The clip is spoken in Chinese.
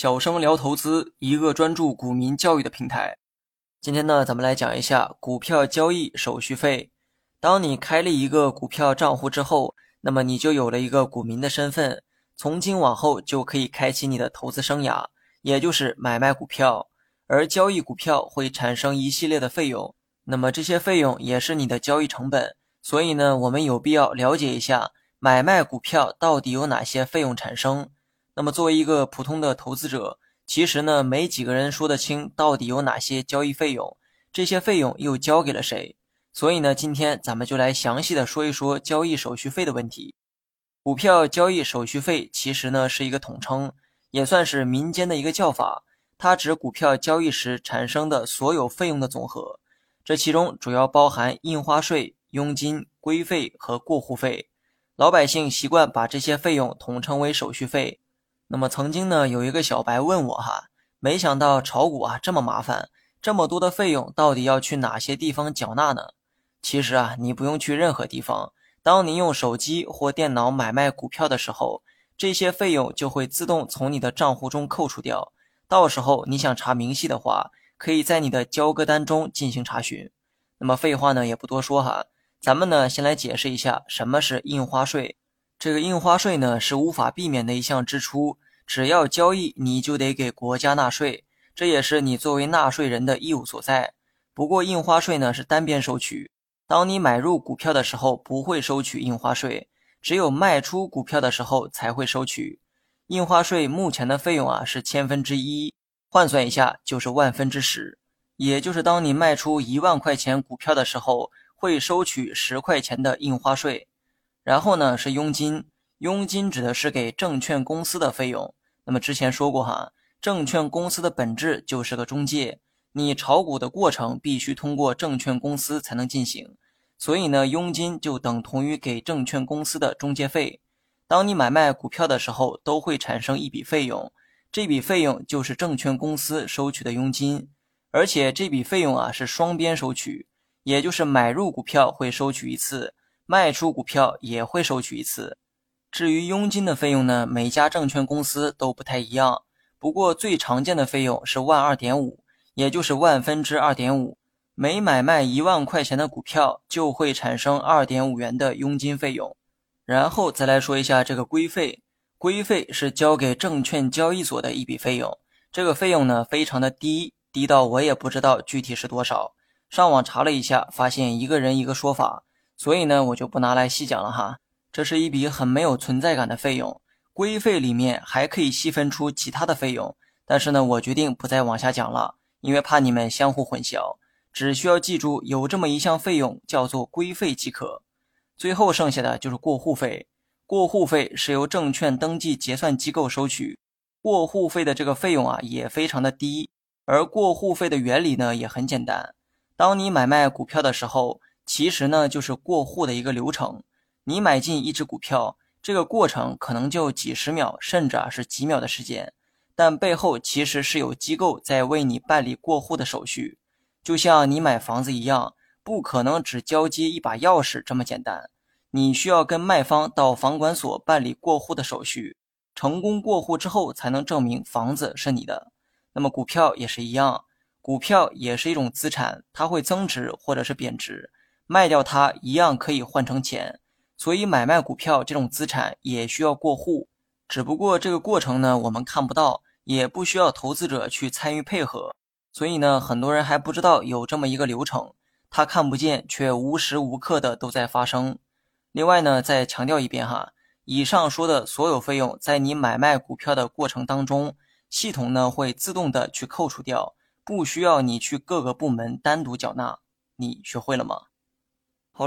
小生聊投资，一个专注股民教育的平台。今天呢，咱们来讲一下股票交易手续费。当你开立一个股票账户之后，那么你就有了一个股民的身份，从今往后就可以开启你的投资生涯，也就是买卖股票。而交易股票会产生一系列的费用，那么这些费用也是你的交易成本。所以呢，我们有必要了解一下买卖股票到底有哪些费用产生。那么作为一个普通的投资者，其实呢，没几个人说得清到底有哪些交易费用，这些费用又交给了谁。所以呢，今天咱们就来详细的说一说交易手续费的问题。股票交易手续费其实呢是一个统称，也算是民间的一个叫法，它指股票交易时产生的所有费用的总和。这其中主要包含印花税、佣金、规费和过户费。老百姓习惯把这些费用统称为手续费。那么曾经呢，有一个小白问我没想到炒股这么麻烦，这么多的费用到底要去哪些地方缴纳呢？其实你不用去任何地方，当你用手机或电脑买卖股票的时候，这些费用就会自动从你的账户中扣除掉。到时候你想查明细的话，可以在你的交割单中进行查询。那么废话呢也不多说咱们呢先来解释一下什么是印花税。这个印花税呢是无法避免的一项支出，只要交易你就得给国家纳税，这也是你作为纳税人的义务所在。不过印花税呢是单边收取，当你买入股票的时候不会收取印花税，只有卖出股票的时候才会收取。印花税目前的费用是1/1000，换算一下就是10,000,000，也就是当你卖出1万块钱股票的时候会收取10块钱的印花税。然后呢是佣金，佣金指的是给证券公司的费用。那么之前说过证券公司的本质就是个中介，你炒股的过程必须通过证券公司才能进行，所以呢佣金就等同于给证券公司的中介费。当你买卖股票的时候都会产生一笔费用，这笔费用就是证券公司收取的佣金，而且这笔费用是双边收取，也就是买入股票会收取一次，卖出股票也会收取一次。至于佣金的费用呢，每家证券公司都不太一样，不过最常见的费用是1/2.5，也就是2/2.5，每买卖1万块钱的股票就会产生2.5元的佣金费用。然后再来说一下这个规费，规费是交给证券交易所的一笔费用，这个费用呢非常的低，低到我也不知道具体是多少。上网查了一下，发现一个人一个说法，所以呢我就不拿来细讲了这是一笔很没有存在感的费用。规费里面还可以细分出其他的费用，但是呢我决定不再往下讲了，因为怕你们相互混淆，只需要记住有这么一项费用叫做规费即可。最后剩下的就是过户费，过户费是由证券登记结算机构收取，过户费的这个费用也非常的低，而过户费的原理呢也很简单。当你买卖股票的时候，其实呢就是过户的一个流程。你买进一只股票，这个过程可能就几十秒甚至是几秒的时间，但背后其实是有机构在为你办理过户的手续。就像你买房子一样，不可能只交接一把钥匙这么简单，你需要跟卖方到房管所办理过户的手续，成功过户之后才能证明房子是你的。那么股票也是一样，股票也是一种资产，它会增值或者是贬值，卖掉它一样可以换成钱，所以买卖股票这种资产也需要过户。只不过这个过程呢我们看不到，也不需要投资者去参与配合，所以呢很多人还不知道有这么一个流程，它看不见却无时无刻的都在发生。另外呢再强调一遍以上说的所有费用在你买卖股票的过程当中，系统呢会自动的去扣除掉，不需要你去各个部门单独缴纳。你学会了吗？好